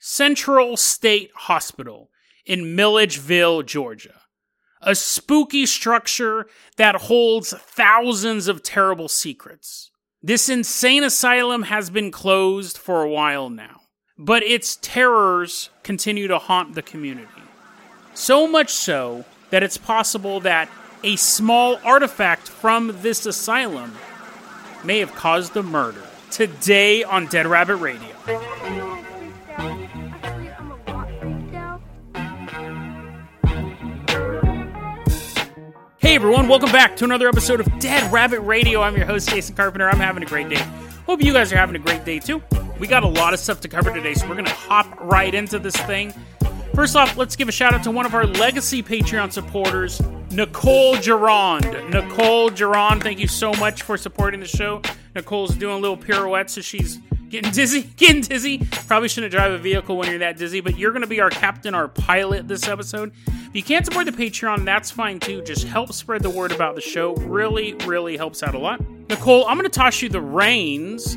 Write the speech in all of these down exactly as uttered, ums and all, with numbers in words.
Central State Hospital in Milledgeville, Georgia. A spooky structure that holds thousands of terrible secrets. This insane asylum has been closed for a while now, but its terrors continue to haunt the community. So much so that it's possible that a small artifact from this asylum may have caused the murder. Today on Dead Rabbit Radio. Hey everyone, welcome back to another episode of Dead Rabbit Radio. I'm your host, Jason Carpenter. I'm having a great day. Hope you guys are having a great day too. We got a lot of stuff to cover today, so we're going to hop right into this thing. First off, let's give a shout out to one of our legacy Patreon supporters, Nicole Gironde. Nicole Gironde, thank you so much for supporting the show. Nicole's doing little pirouettes, so she's getting dizzy, getting dizzy. Probably shouldn't drive a vehicle when you're that dizzy, but you're going to be our captain, our pilot this episode. If you can't support the Patreon, that's fine too. Just help spread the word about the show. Really, really helps out a lot. Nicole, I'm going to toss you the reins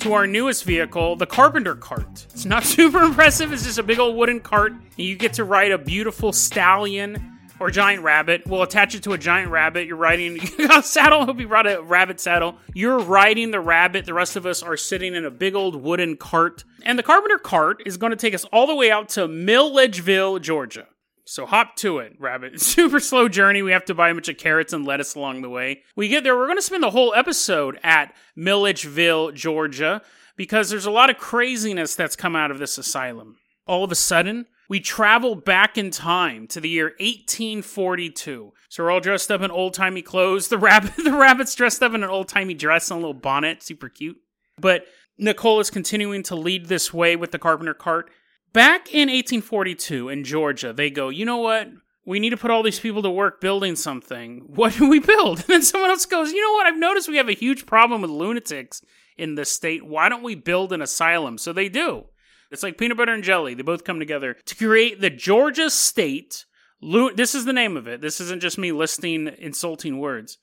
to our newest vehicle, the Carpenter Cart. It's not super impressive. It's just a big old wooden cart, and you get to ride a beautiful stallion or giant rabbit. We'll attach it to a giant rabbit. You're riding, you got a saddle. I hope you brought a rabbit saddle. You're riding the rabbit. The rest of us are sitting in a big old wooden cart. And the Carpenter Cart is going to take us all the way out to Milledgeville, Georgia. So hop to it, rabbit. Super slow journey. We have to buy a bunch of carrots and lettuce along the way. We get there. We're going to spend the whole episode at Milledgeville, Georgia, because there's a lot of craziness that's come out of this asylum. All of a sudden, we travel back in time to the year eighteen forty-two. So we're all dressed up in old-timey clothes. The rabbit, the rabbit's dressed up in an old-timey dress and a little bonnet. Super cute. But Nicole is continuing to lead this way with the Carpenter Cart. Back in eighteen forty-two in Georgia, they go, you know what? We need to put all these people to work building something. What do we build? And then someone else goes, you know what? I've noticed we have a huge problem with lunatics in this state. Why don't we build an asylum? So they do. It's like peanut butter and jelly. They both come together to create the Georgia State. Lu- this is the name of it. This isn't just me listing insulting words.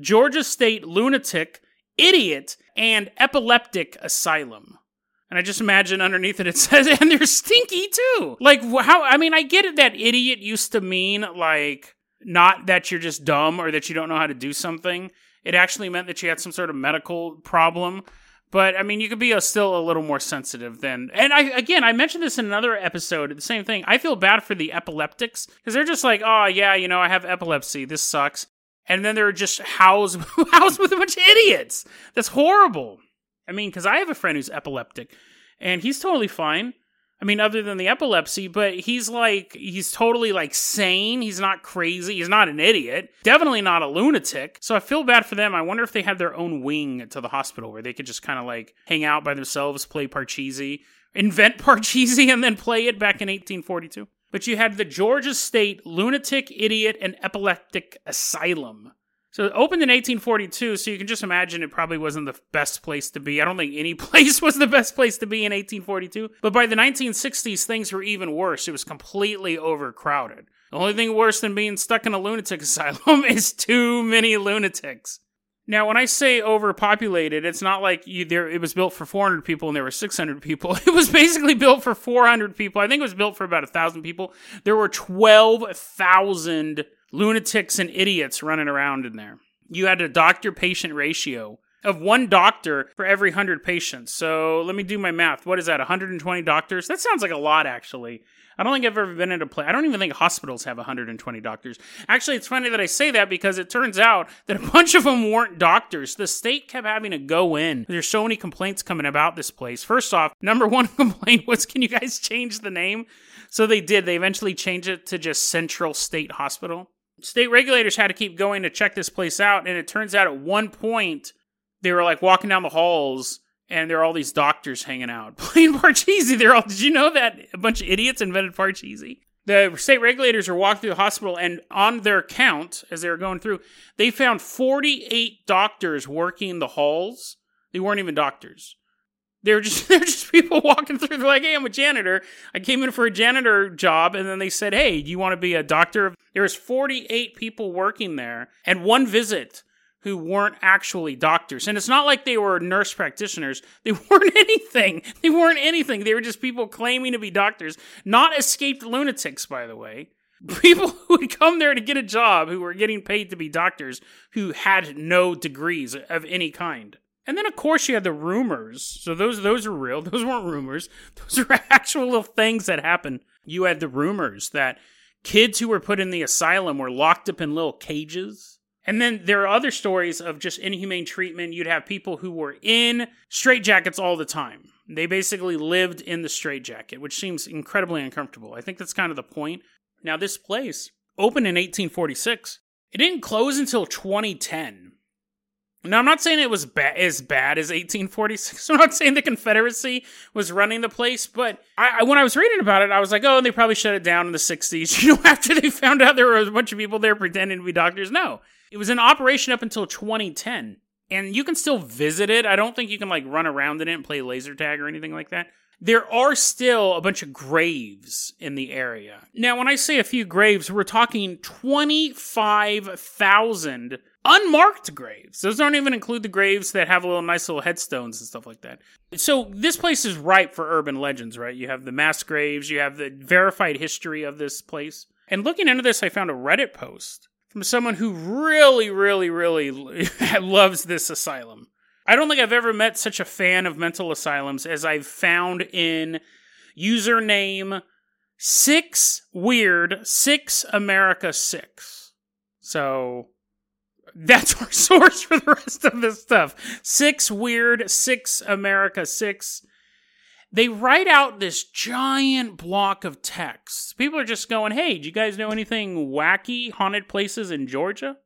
Georgia State Lunatic, Idiot, and Epileptic Asylum. And I just imagine underneath it, it says, and they're stinky too. Like, how? I mean, I get it that idiot used to mean, like, not that you're just dumb or that you don't know how to do something. It actually meant that you had some sort of medical problem. But, I mean, you could be a, still a little more sensitive than... And, I again, I mentioned this in another episode, the same thing. I feel bad for the epileptics, because they're just like, oh, yeah, you know, I have epilepsy. This sucks. And then they're just housed, housed with a bunch of idiots. That's horrible. I mean, because I have a friend who's epileptic, and he's totally fine. I mean, other than the epilepsy, but he's like, he's totally like sane. He's not crazy. He's not an idiot. Definitely not a lunatic. So I feel bad for them. I wonder if they had their own wing to the hospital where they could just kind of like hang out by themselves, play Parcheesi, invent Parcheesi, and then play it back in eighteen forty-two. But you had the Georgia State Lunatic, Idiot, and Epileptic Asylum. So it opened in eighteen forty-two, so you can just imagine it probably wasn't the best place to be. I don't think any place was the best place to be in eighteen forty-two. But by the nineteen sixties, things were even worse. It was completely overcrowded. The only thing worse than being stuck in a lunatic asylum is too many lunatics. Now, when I say overpopulated, it's not like you, there, it was built for four hundred people and there were six hundred people. It was basically built for four hundred people. I think it was built for about one thousand people. There were twelve thousand lunatics and idiots running around in there. You had a doctor-patient ratio of one doctor for every one hundred patients. So let me do my math. What is that, one hundred twenty doctors? That sounds like a lot, actually. I don't think I've ever been in a place. I don't even think hospitals have one hundred twenty doctors. Actually, it's funny that I say that because it turns out that a bunch of them weren't doctors. The state kept having to go in. There's so many complaints coming about this place. First off, number one complaint was, can you guys change the name? So they did. They eventually changed it to just Central State Hospital. State regulators had to keep going to check this place out, and it turns out at one point, they were like walking down the halls, And there are all these doctors hanging out playing Parcheesi. They're all, did you know that a bunch of idiots invented Parcheesi? The state regulators are walking through the hospital, and on their count, as they were going through, they found forty-eight doctors working the halls. They weren't even doctors. They were just, they're just people walking through. They're like, hey, I'm a janitor. I came in for a janitor job, and then they said, hey, do you want to be a doctor? There was forty-eight people working there, and one visit who weren't actually doctors. And it's not like they were nurse practitioners. They weren't anything. They weren't anything. They were just people claiming to be doctors. Not escaped lunatics, by the way. People who would come there to get a job who were getting paid to be doctors who had no degrees of any kind. And then, of course, you had the rumors. So those those are real. Those weren't rumors. Those are actual little things that happened. You had the rumors that kids who were put in the asylum were locked up in little cages. And then there are other stories of just inhumane treatment. You'd have people who were in straitjackets all the time. They basically lived in the straitjacket, which seems incredibly uncomfortable. I think that's kind of the point. Now, this place opened in eighteen forty-six. It didn't close until twenty ten. Now, I'm not saying it was ba- as bad as eighteen forty-six. I'm not saying the Confederacy was running the place, but I, I, when I was reading about it, I was like, oh, they probably shut it down in the sixties, you know, after they found out there were a bunch of people there pretending to be doctors. No. It was in operation up until twenty ten, and you can still visit it. I don't think you can, like, run around in it and play laser tag or anything like that. There are still a bunch of graves in the area. Now, when I say a few graves, we're talking twenty-five thousand unmarked graves. Those don't even include the graves that have little nice little headstones and stuff like that. So this place is ripe for urban legends, right? You have the mass graves. You have the verified history of this place. And looking into this, I found a Reddit post from someone who really, really, really loves this asylum. I don't think I've ever met such a fan of mental asylums as I've found in username Six Weird Six America Six. So that's our source for the rest of this stuff. Six Weird Six America Six. They write out this giant block of text. People are just going, hey, do you guys know anything wacky, haunted places in Georgia?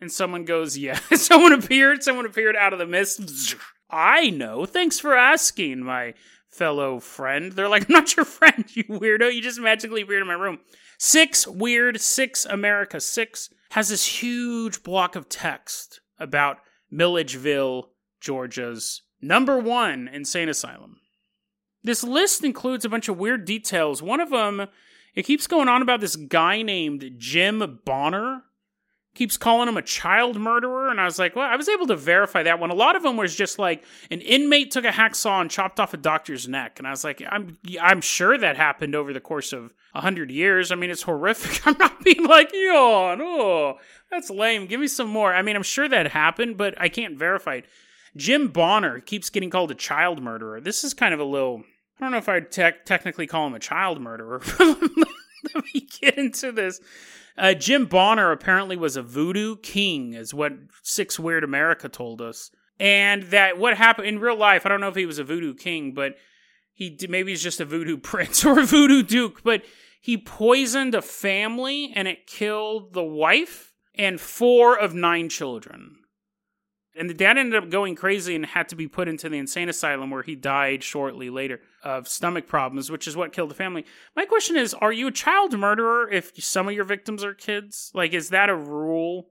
And someone goes, yeah. Someone appeared. Someone appeared out of the mist. I know. Thanks for asking, my fellow friend. They're like, I'm not your friend, you weirdo. You just magically appeared in my room. Six Weird Six America Six has this huge block of text about Milledgeville, Georgia's number one insane asylum. This list includes a bunch of weird details. One of them, it keeps going on about this guy named Jim Bonner. Keeps calling him a child murderer, and I was like, well, I was able to verify that one. A lot of them was just like, an inmate took a hacksaw and chopped off a doctor's neck, and I was like, I'm I'm sure that happened over the course of one hundred years. I mean, it's horrific. I'm not being like, yo, no, that's lame. Give me some more. I mean, I'm sure that happened, but I can't verify it. Jim Bonner keeps getting called a child murderer. This is kind of a little, I don't know if I'd te- technically call him a child murderer. Let me get into this. Uh, Jim Bonner apparently was a voodoo king, is what Six Weird America told us. And that what happened in real life, I don't know if he was a voodoo king, but he maybe he's just a voodoo prince or a voodoo duke. But he poisoned a family, and it killed the wife and four of nine children. And the dad ended up going crazy and had to be put into the insane asylum, where he died shortly later of stomach problems, which is what killed the family. My question is, are you a child murderer if some of your victims are kids? Like, is that a rule?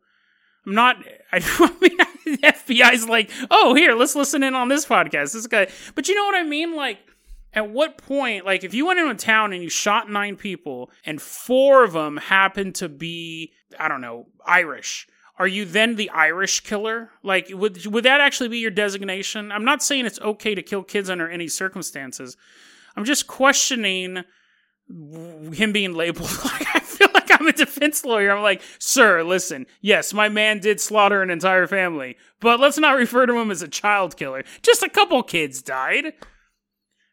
I'm not, I, I mean, the F B I's like, oh, here, let's listen in on this podcast. This guy, but you know what I mean? Like, at what point, like, if you went into a town and you shot nine people and four of them happened to be, I don't know, Irish, are you then the Irish killer? Like, would would that actually be your designation? I'm not saying it's okay to kill kids under any circumstances. I'm just questioning him being labeled. Like, I feel like I'm a defense lawyer. I'm like, sir, listen, yes, my man did slaughter an entire family, but let's not refer to him as a child killer. Just a couple kids died.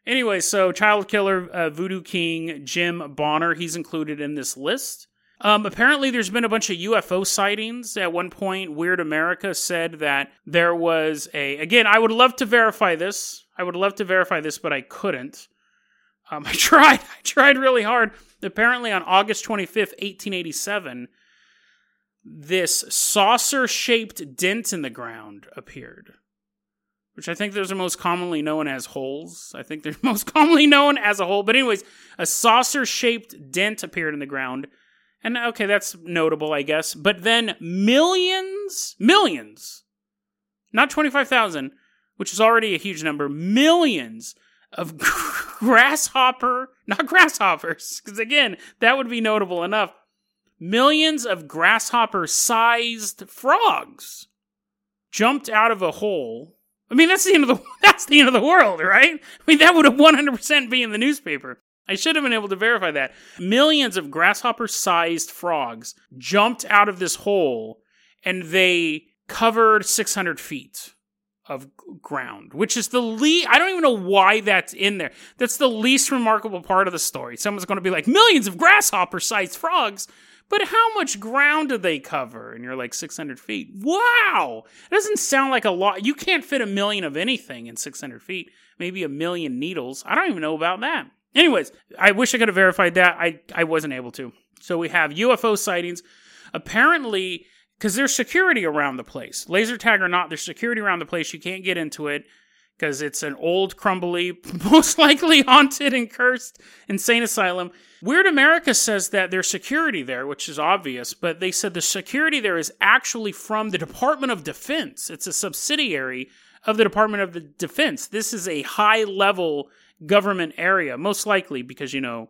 Anyway, so child killer, uh, voodoo king, Jim Bonner, he's included in this list. Um, apparently there's been a bunch of U F O sightings. At one point, Weird America said that there was a, again, I would love to verify this. I would love to verify this, but I couldn't. Um, I tried, I tried really hard. Apparently on August twenty-fifth, eighteen eighty-seven, this saucer-shaped dent in the ground appeared. which I think those are most commonly known as holes. I think they're most commonly known as a hole. But anyways, a saucer-shaped dent appeared in the ground. And okay, that's notable, I guess. But then millions, millions, not twenty-five thousand, which is already a huge number, millions of grasshopper, not grasshoppers, because again, that would be notable enough. Millions of grasshopper-sized frogs jumped out of a hole. I mean, that's the end of the that's the end of the world, right? I mean, that would have one hundred percent be in the newspaper. I should have been able to verify that. Millions of grasshopper-sized frogs jumped out of this hole, and they covered six hundred feet of ground, which is the least... I don't even know why that's in there. That's the least remarkable part of the story. Someone's going to be like, millions of grasshopper-sized frogs, but how much ground do they cover? And you're like, six hundred feet. Wow! It doesn't sound like a lot. You can't fit a million of anything in six hundred feet. Maybe a million needles. I don't even know about that. Anyways, I wish I could have verified that. I, I wasn't able to. So we have U F O sightings. Apparently, because there's security around the place. Laser tag or not, there's security around the place. You can't get into it because it's an old, crumbly, most likely haunted and cursed insane asylum. Weird America says that there's security there, which is obvious, but they said the security there is actually from the Department of Defense. It's a subsidiary of the Department of the Defense. This is a high-level government area, most likely, because, you know,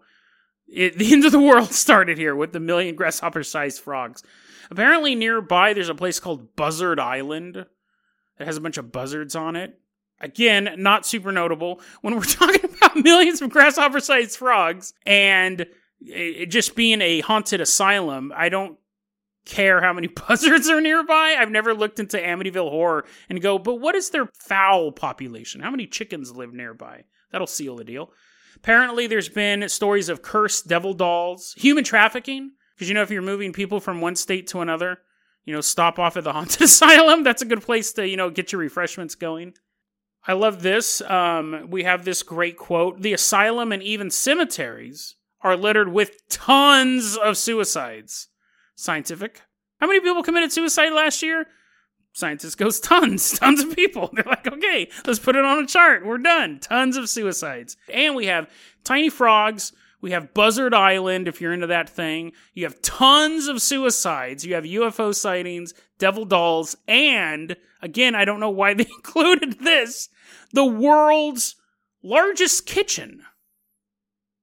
it, the end of the world started here with the million grasshopper-sized frogs. Apparently nearby, there's a place called Buzzard Island that has a bunch of buzzards on it. Again, not super notable. When we're talking about millions of grasshopper-sized frogs and it just being a haunted asylum, I don't care how many buzzards are nearby. I've never looked into Amityville Horror and go, but what is their fowl population? How many chickens live nearby? That'll seal the deal. Apparently, there's been stories of cursed devil dolls, human trafficking, because, you know, if you're moving people from one state to another, you know, stop off at the haunted asylum. That's a good place to, you know, get your refreshments going. I love this. Um, we have this great quote. The asylum and even cemeteries are littered with tons of suicides. Scientific. How many people committed suicide last year? Scientist goes, tons, tons of people. They're like, okay, let's put it on a chart. We're done. Tons of suicides. And we have tiny frogs. We have Buzzard Island, if you're into that thing. You have tons of suicides. You have U F O sightings, devil dolls, and, again, I don't know why they included this, the world's largest kitchen.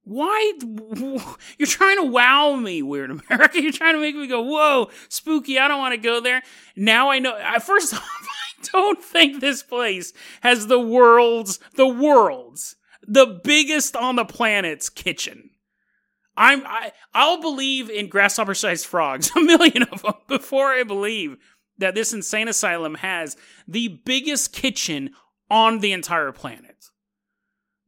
Why? You're trying to wow me, Weird America. You're trying to make me go, whoa, spooky, I don't want to go there. Now I know. First off, I don't think this place has the world's, the world's, the biggest on the planet's kitchen. I'm, I, I'll believe in grasshopper-sized frogs, a million of them, before I believe that this insane asylum has the biggest kitchen on the entire planet.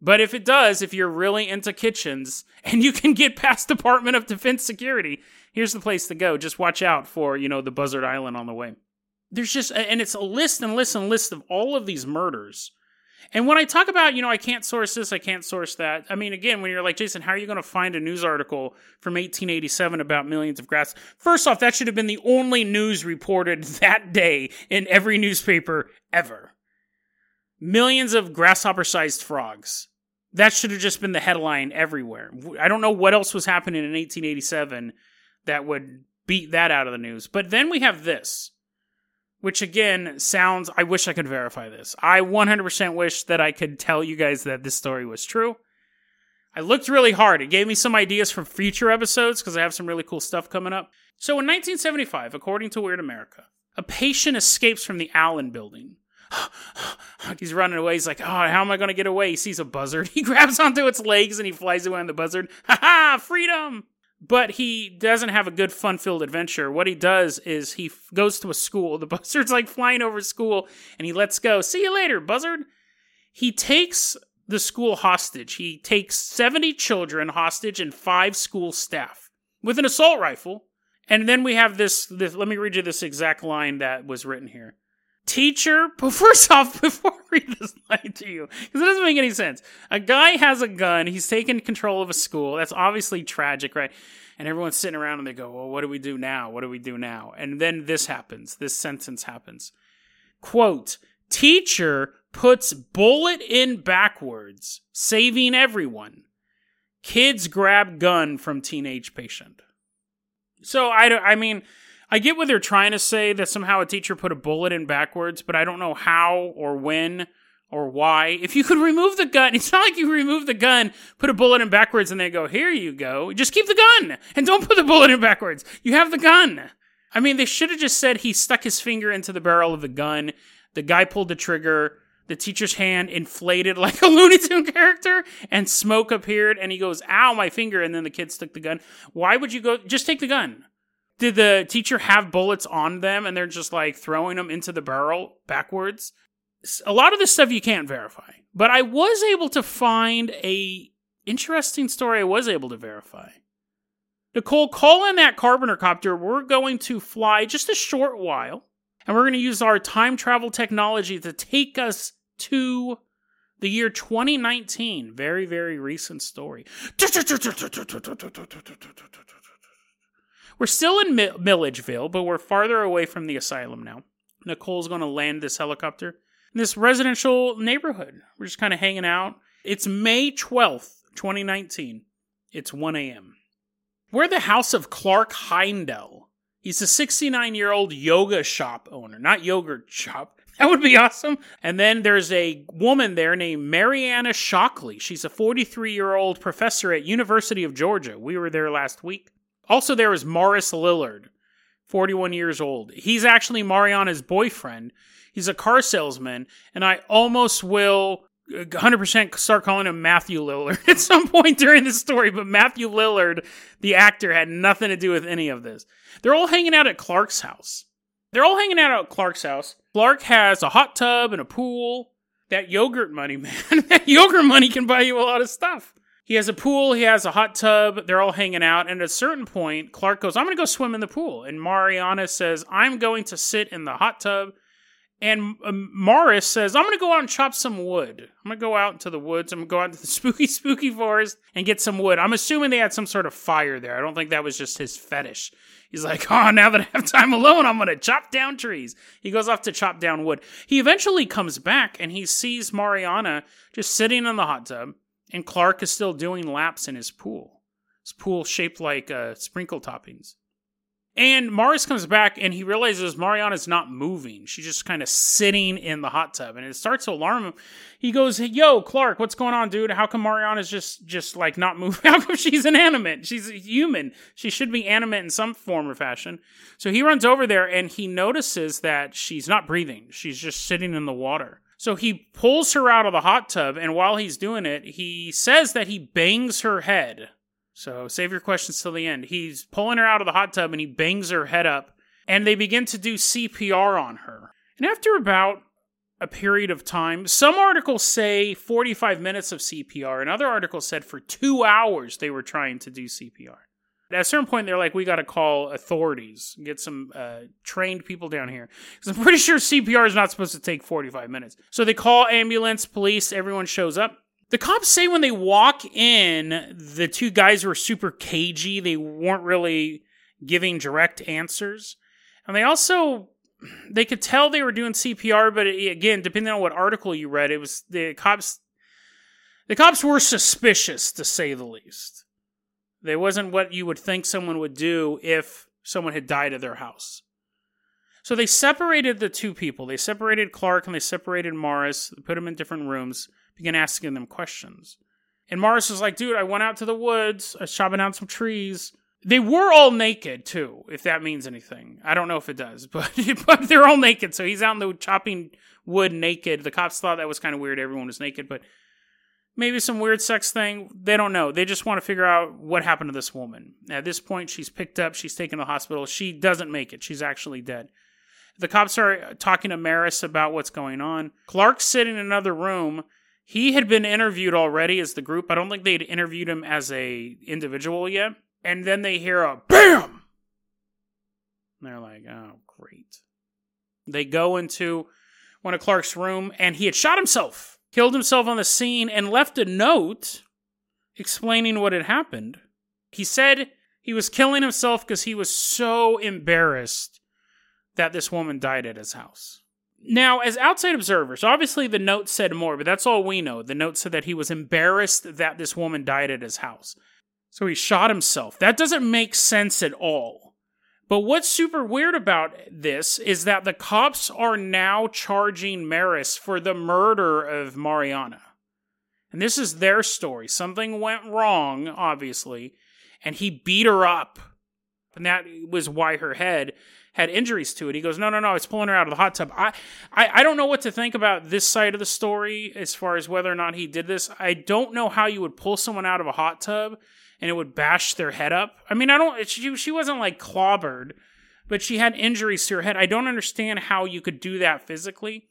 But if it does, if you're really into kitchens and you can get past Department of Defense security, here's the place to go. Just watch out for, you know, the Buzzard Island on the way. There's just, and it's a list and list and list of all of these murders. And when I talk about, you know, I can't source this, I can't source that. I mean, again, when you're like, Jason, how are you going to find a news article from eighteen eighty-seven about millions of grass? First off, that should have been the only news reported that day in every newspaper ever. Millions of grasshopper-sized frogs. That should have just been the headline everywhere. I don't know what else was happening in eighteen eighty-seven that would beat that out of the news. But then we have this, which again sounds, I wish I could verify this. I one hundred percent wish that I could tell you guys that this story was true. I looked really hard. It gave me some ideas for future episodes because I have some really cool stuff coming up. So in nineteen seventy-five, according to Weird America, a patient escapes from the Allen Building. He's running away. He's like, oh, how am I going to get away? He sees a buzzard. He grabs onto its legs and he flies away on the buzzard. Ha ha, freedom! But he doesn't have a good fun-filled adventure. What he does is he f- goes to a school. The buzzard's like flying over school and he lets go. See you later, buzzard. He takes the school hostage. He takes seventy children hostage and five school staff with an assault rifle. And then we have this, this let me read you this exact line that was written here. Teacher, but first off, before I read this line to you, because it doesn't make any sense. A guy has a gun. He's taken control of a school. That's obviously tragic, right? And everyone's sitting around and they go, well, what do we do now? What do we do now? And then this happens. This sentence happens. Quote, teacher, puts bullet in backwards, saving everyone. Kids grab gun from teenage patient. So, I, I mean, I get what they're trying to say, that somehow a teacher put a bullet in backwards, but I don't know how or when or why. If you could remove the gun, it's not like you remove the gun, put a bullet in backwards, and they go, here you go. Just keep the gun, and don't put the bullet in backwards. You have the gun. I mean, they should have just said he stuck his finger into the barrel of the gun, the guy pulled the trigger, the teacher's hand inflated like a Looney Tunes character, and smoke appeared, and he goes, ow, my finger, and then the kid stuck the gun. Why would you go, just take the gun? Did the teacher have bullets on them, and they're just, like, throwing them into the barrel backwards? A lot of this stuff you can't verify, but I was able to find a interesting story I was able to verify. Nicole, call in that Carpenter copter. We're going to fly just a short while, and we're going to use our time travel technology to take us to the year twenty nineteen. Very, very recent story. We're still in Mill- Milledgeville, but we're farther away from the asylum now. Nicole's going to land this helicopter in this residential neighborhood. We're just kind of hanging out. It's May twelfth, twenty nineteen. It's one a.m. We're the house of Clark Heindel. He's a sixty-nine-year-old yoga shop owner. Not yogurt shop. That would be awesome. And then there's a woman there named Marianna Shockley. She's a forty-three-year-old professor at University of Georgia. We were there last week. Also, there is Morris Lillard, forty-one years old. He's actually Mariana's boyfriend. He's a car salesman, and I almost will one hundred percent start calling him Matthew Lillard at some point during this story, but Matthew Lillard, the actor, had nothing to do with any of this. They're all hanging out at Clark's house. They're all hanging out at Clark's house. Clark has a hot tub and a pool. That yogurt money, man. That yogurt money can buy you a lot of stuff. He has a pool, he has a hot tub, they're all hanging out, and at a certain point, Clark goes, I'm going to go swim in the pool, and Marianna says, I'm going to sit in the hot tub, and um, Morris says, I'm going to go out and chop some wood. I'm going to go out into the woods, I'm going to go out into the spooky, spooky forest and get some wood. I'm assuming they had some sort of fire there. I don't think that was just his fetish. He's like, oh, now that I have time alone, I'm going to chop down trees. He goes off to chop down wood. He eventually comes back, and he sees Marianna just sitting in the hot tub, and Clark is still doing laps in his pool. His pool shaped like uh, sprinkle toppings. And Morris comes back and he realizes Mariana's not moving. She's just kind of sitting in the hot tub. And it starts to alarm him. He goes, hey, yo, Clark, what's going on, dude? How come Mariana's just, just like not moving? How come she's inanimate? She's a human. She should be animate in some form or fashion. So he runs over there and he notices that she's not breathing. She's just sitting in the water. So he pulls her out of the hot tub, and while he's doing it, he says that he bangs her head. So save your questions till the end. He's pulling her out of the hot tub, and he bangs her head up, and they begin to do C P R on her. And after about a period of time, some articles say forty-five minutes of C P R, and other articles said for two hours they were trying to do C P R. At a certain point, they're like, we got to call authorities, get some uh, trained people down here. Because I'm pretty sure C P R is not supposed to take forty-five minutes. So they call ambulance, police, everyone shows up. The cops say when they walk in, the two guys were super cagey. They weren't really giving direct answers. And they also, they could tell they were doing C P R, but it, again, depending on what article you read, it was the cops, the cops were suspicious, to say the least. They wasn't what you would think someone would do if someone had died at their house. So they separated the two people. They separated Clark and they separated Morris. They put them in different rooms, began asking them questions. And Morris was like, dude, I went out to the woods. I was chopping down some trees. They were all naked, too, if that means anything. I don't know if it does, but, but they're all naked. So he's out in the chopping wood naked. The cops thought that was kind of weird. Everyone was naked, but maybe some weird sex thing. They don't know. They just want to figure out what happened to this woman. At this point, she's picked up. She's taken to the hospital. She doesn't make it. She's actually dead. The cops are talking to Maris about what's going on. Clark's sitting in another room. He had been interviewed already as the group. I don't think they'd interviewed him as a individual yet. And then they hear a BAM! And they're like, oh, great. They go into one of Clark's room, and he had shot himself. Killed himself on the scene, and left a note explaining what had happened. He said he was killing himself because he was so embarrassed that this woman died at his house. Now, as outside observers, obviously the note said more, but that's all we know. The note said that he was embarrassed that this woman died at his house. So he shot himself. That doesn't make sense at all. But what's super weird about this is that the cops are now charging Maris for the murder of Marianna. And this is their story. Something went wrong, obviously, and he beat her up. And that was why her head had injuries to it. He goes, no, no, no, it's pulling her out of the hot tub. I, I, I don't know what to think about this side of the story as far as whether or not he did this. I don't know how you would pull someone out of a hot tub and it would bash their head up. I mean, I don't, she, she wasn't like clobbered, but she had injuries to her head. I don't understand how you could do that physically.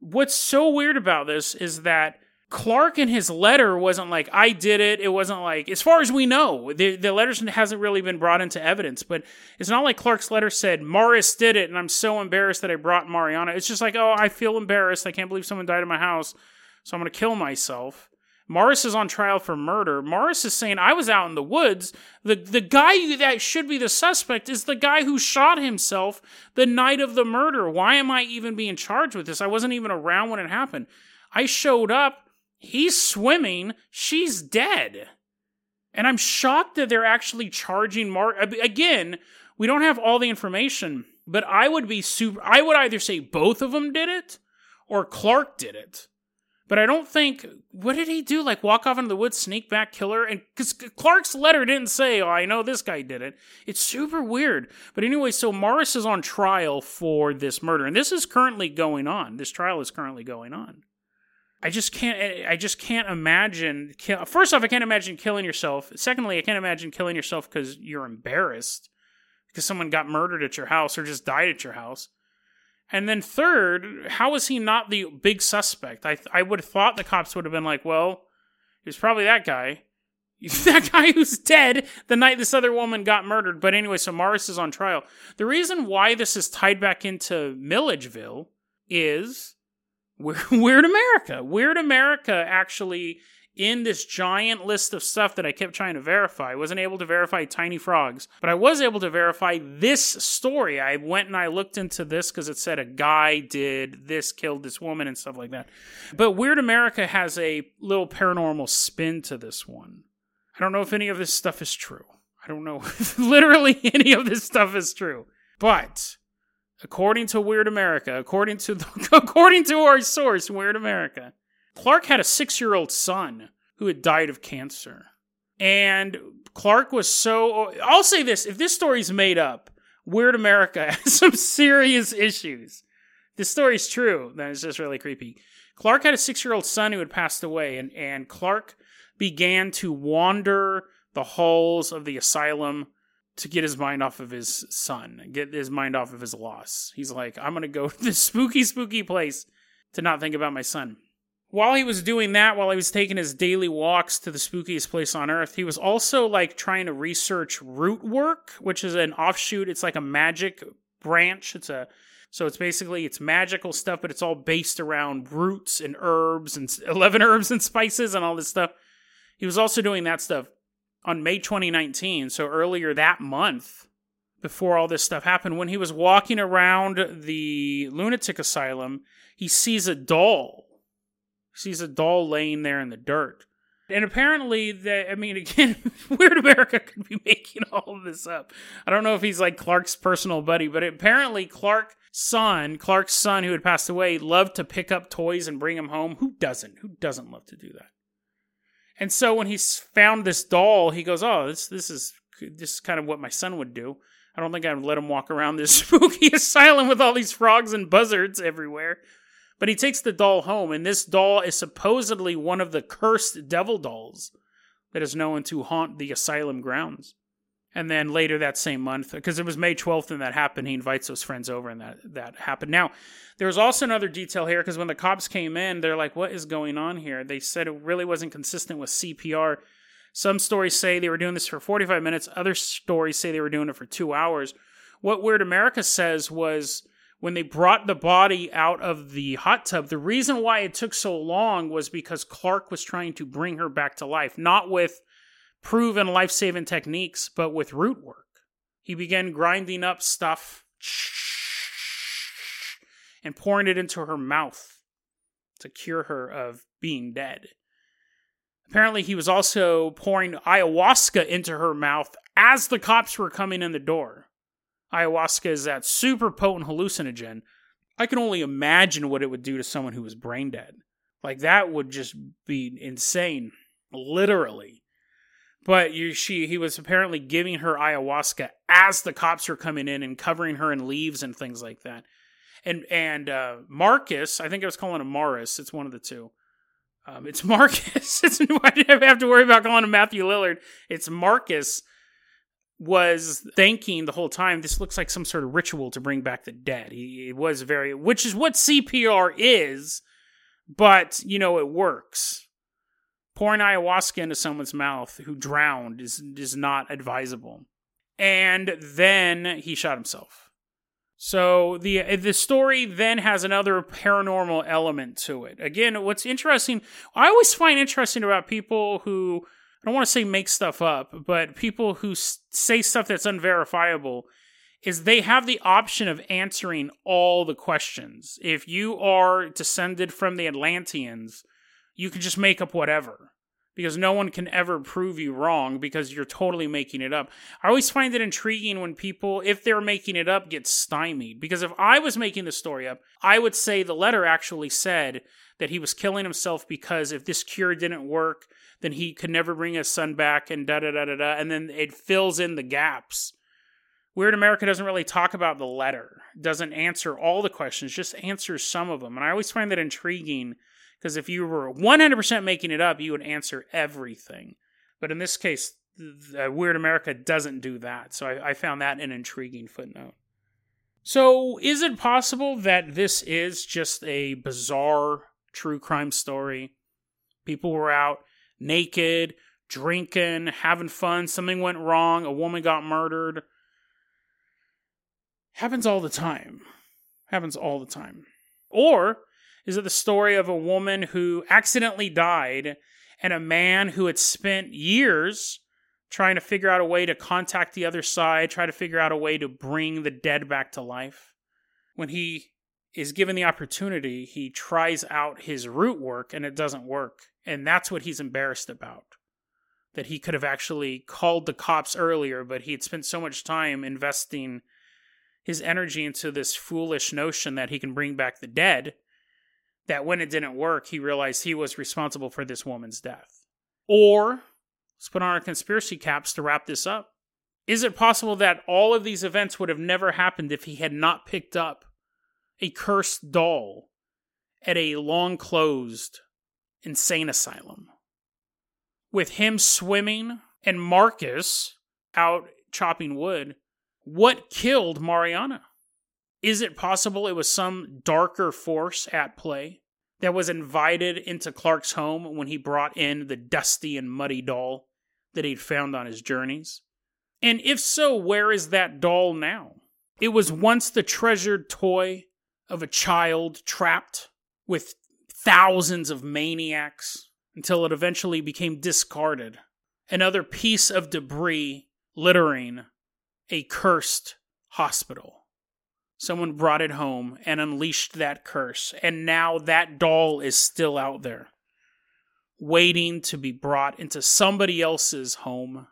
What's so weird about this is that Clark in his letter wasn't like, I did it. It wasn't like, as far as we know, the, the letter hasn't really been brought into evidence, but it's not like Clark's letter said, Morris did it, and I'm so embarrassed that I brought Marianna. It's just like, oh, I feel embarrassed. I can't believe someone died in my house, so I'm going to kill myself. Morris is on trial for murder. Morris is saying, I was out in the woods. The, the guy that should be the suspect is the guy who shot himself the night of the murder. Why am I even being charged with this? I wasn't even around when it happened. I showed up. He's swimming. She's dead. And I'm shocked that they're actually charging Mark. Again, we don't have all the information, but I would be super. I would either say both of them did it or Clark did it. But I don't think. What did he do? Like walk off into the woods, sneak back, kill her? And because Clark's letter didn't say, oh, I know this guy did it. It's super weird. But anyway, so Morris is on trial for this murder. And this is currently going on. This trial is currently going on. I just can't, I just can't imagine, kill, first off, I can't imagine killing yourself. Secondly, I can't imagine killing yourself because you're embarrassed because someone got murdered at your house or just died at your house. And then third, how is he not the big suspect? I I would have thought the cops would have been like, well, it was probably that guy. That guy who's dead the night this other woman got murdered. But anyway, so Morris is on trial. The reason why this is tied back into Milledgeville is... Weird America. Weird America actually in this giant list of stuff that I kept trying to verify. I wasn't able to verify tiny frogs, but I was able to verify this story. I went and I looked into this because it said a guy did this, killed this woman and stuff like that. But Weird America has a little paranormal spin to this one. I don't know if any of this stuff is true. I don't know if literally any of this stuff is true. But... according to Weird America, according to the, according to our source, Weird America, Clark had a six-year-old son who had died of cancer. And Clark was so... I'll say this, if this story's made up, Weird America has some serious issues. This story's true, then it's just really creepy. Clark had a six-year-old son who had passed away, and, and Clark began to wander the halls of the asylum to get his mind off of his son, get his mind off of his loss. He's like, I'm going to go to this spooky, spooky place to not think about my son. While he was doing that, while he was taking his daily walks to the spookiest place on earth, he was also like trying to research root work, which is an offshoot. It's like a magic branch. It's a, so it's basically, it's magical stuff, but it's all based around roots and herbs and eleven herbs and spices and all this stuff. He was also doing that stuff. On May twenty nineteen, so earlier that month, before all this stuff happened, when he was walking around the lunatic asylum, he sees a doll. He sees a doll laying there in the dirt. And apparently, the, I mean, again, Weird America could be making all of this up. I don't know if he's like Clark's personal buddy, but apparently Clark's son, Clark's son who had passed away, loved to pick up toys and bring them home. Who doesn't? Who doesn't love to do that? And so when he found this doll, he goes, oh, this this is this is kind of what my son would do. I don't think I'd let him walk around this spooky asylum with all these frogs and buzzards everywhere. But he takes the doll home, and this doll is supposedly one of the cursed devil dolls that is known to haunt the asylum grounds. And then later that same month, because it was May twelfth and that happened, he invites those friends over and that, that happened. Now, there was also another detail here, because when the cops came in, they're like, what is going on here? They said it really wasn't consistent with C P R. Some stories say they were doing this for forty-five minutes. Other stories say they were doing it for two hours. What Weird America says was when they brought the body out of the hot tub, the reason why it took so long was because Clark was trying to bring her back to life, not with proven life-saving techniques, but with root work. He began grinding up stuff and pouring it into her mouth to cure her of being dead. Apparently, he was also pouring ayahuasca into her mouth as the cops were coming in the door. Ayahuasca is that super potent hallucinogen. I can only imagine what it would do to someone who was brain dead. Like, that would just be insane, literally. But you, she, he was apparently giving her ayahuasca as the cops were coming in and covering her in leaves and things like that. And and uh, Marcus, I think I was calling him Morris. It's one of the two. Um, it's Marcus. It's, I didn't have to worry about calling him Matthew Lillard. It's Marcus was thinking the whole time, this looks like some sort of ritual to bring back the dead. He, he was very, which is what C P R is, but, you know, it works. Pouring ayahuasca into someone's mouth who drowned is, is not advisable. And then he shot himself. So the the story then has another paranormal element to it. Again, what's interesting, I always find interesting about people who, I don't want to say make stuff up, but people who s- say stuff that's unverifiable, is they have the option of answering all the questions. If you are descended from the Atlanteans, you can just make up whatever, because no one can ever prove you wrong because you're totally making it up. I always find it intriguing when people, if they're making it up, get stymied. Because if I was making the story up, I would say the letter actually said that he was killing himself because if this cure didn't work, then he could never bring his son back and da-da-da-da-da. And then it fills in the gaps. Weird America doesn't really talk about the letter. Doesn't answer all the questions, just answers some of them. And I always find that intriguing, because if you were one hundred percent making it up, you would answer everything. But in this case, Weird America doesn't do that. So I, I found that an intriguing footnote. So is it possible that this is just a bizarre true crime story? People were out naked, drinking, having fun. Something went wrong. A woman got murdered. Happens all the time. Happens all the time. Or is it the story of a woman who accidentally died and a man who had spent years trying to figure out a way to contact the other side, try to figure out a way to bring the dead back to life? When he is given the opportunity, he tries out his root work and it doesn't work. And that's what he's embarrassed about. That he could have actually called the cops earlier, but he had spent so much time investing his energy into this foolish notion that he can bring back the dead, that when it didn't work, he realized he was responsible for this woman's death. Or, let's put on our conspiracy caps to wrap this up. Is it possible that all of these events would have never happened if he had not picked up a cursed doll at a long-closed insane asylum? With him swimming and Marcus out chopping wood, what killed Marianna? Is it possible it was some darker force at play that was invited into Clark's home when he brought in the dusty and muddy doll that he'd found on his journeys? And if so, where is that doll now? It was once the treasured toy of a child trapped with thousands of maniacs until it eventually became discarded. Another piece of debris littering a cursed hospital. Someone brought it home and unleashed that curse. And now that doll is still out there, waiting to be brought into somebody else's home.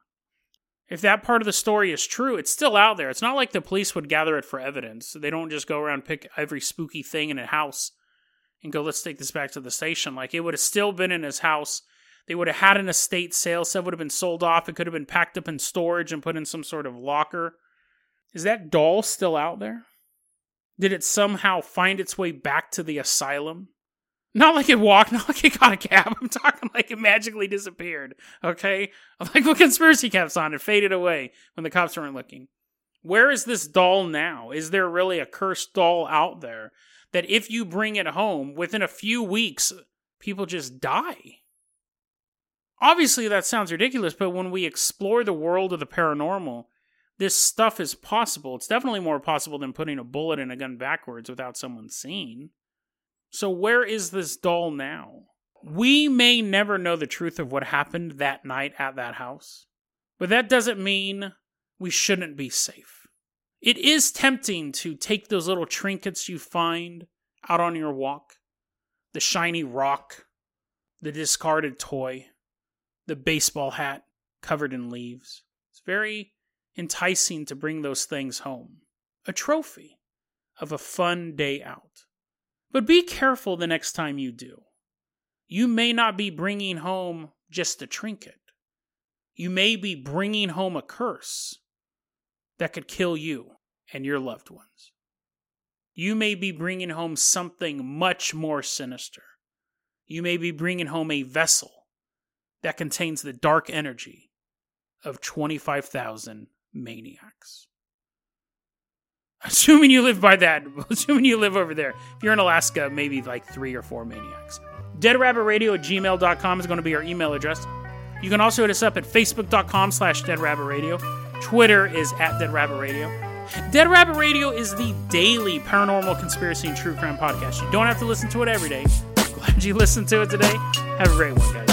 If that part of the story is true, it's still out there. It's not like the police would gather it for evidence. They don't just go around pick every spooky thing in a house and go, let's take this back to the station. Like, it would have still been in his house. They would have had an estate sale. Stuff would have been sold off. It could have been packed up in storage and put in some sort of locker. Is that doll still out there? Did it somehow find its way back to the asylum? Not like it walked, not like it got a cab. I'm talking like it magically disappeared, okay? I'm like, what conspiracy caps on? It faded away when the cops weren't looking. Where is this doll now? Is there really a cursed doll out there that if you bring it home, within a few weeks, people just die? Obviously, that sounds ridiculous, but when we explore the world of the paranormal, this stuff is possible. It's definitely more possible than putting a bullet in a gun backwards without someone seeing. So where is this doll now? We may never know the truth of what happened that night at that house, but that doesn't mean we shouldn't be safe. It is tempting to take those little trinkets you find out on your walk, the shiny rock, the discarded toy, the baseball hat covered in leaves. It's very enticing to bring those things home. A trophy of a fun day out. But be careful the next time you do. You may not be bringing home just a trinket. You may be bringing home a curse that could kill you and your loved ones. You may be bringing home something much more sinister. You may be bringing home a vessel that contains the dark energy of twenty-five thousand maniacs. Assuming you live by that, assuming you live over there. If you're in Alaska, maybe like three or four maniacs. dead rabbit radio at gmail dot com is going to be our email address. You can also hit us up at facebook.com slash deadrabbitradio. Twitter is at deadrabbitradio. Dead Rabbit Radio is the daily paranormal conspiracy and true crime podcast. You don't have to listen to it every day. Glad you listened to it today. Have a great one, guys.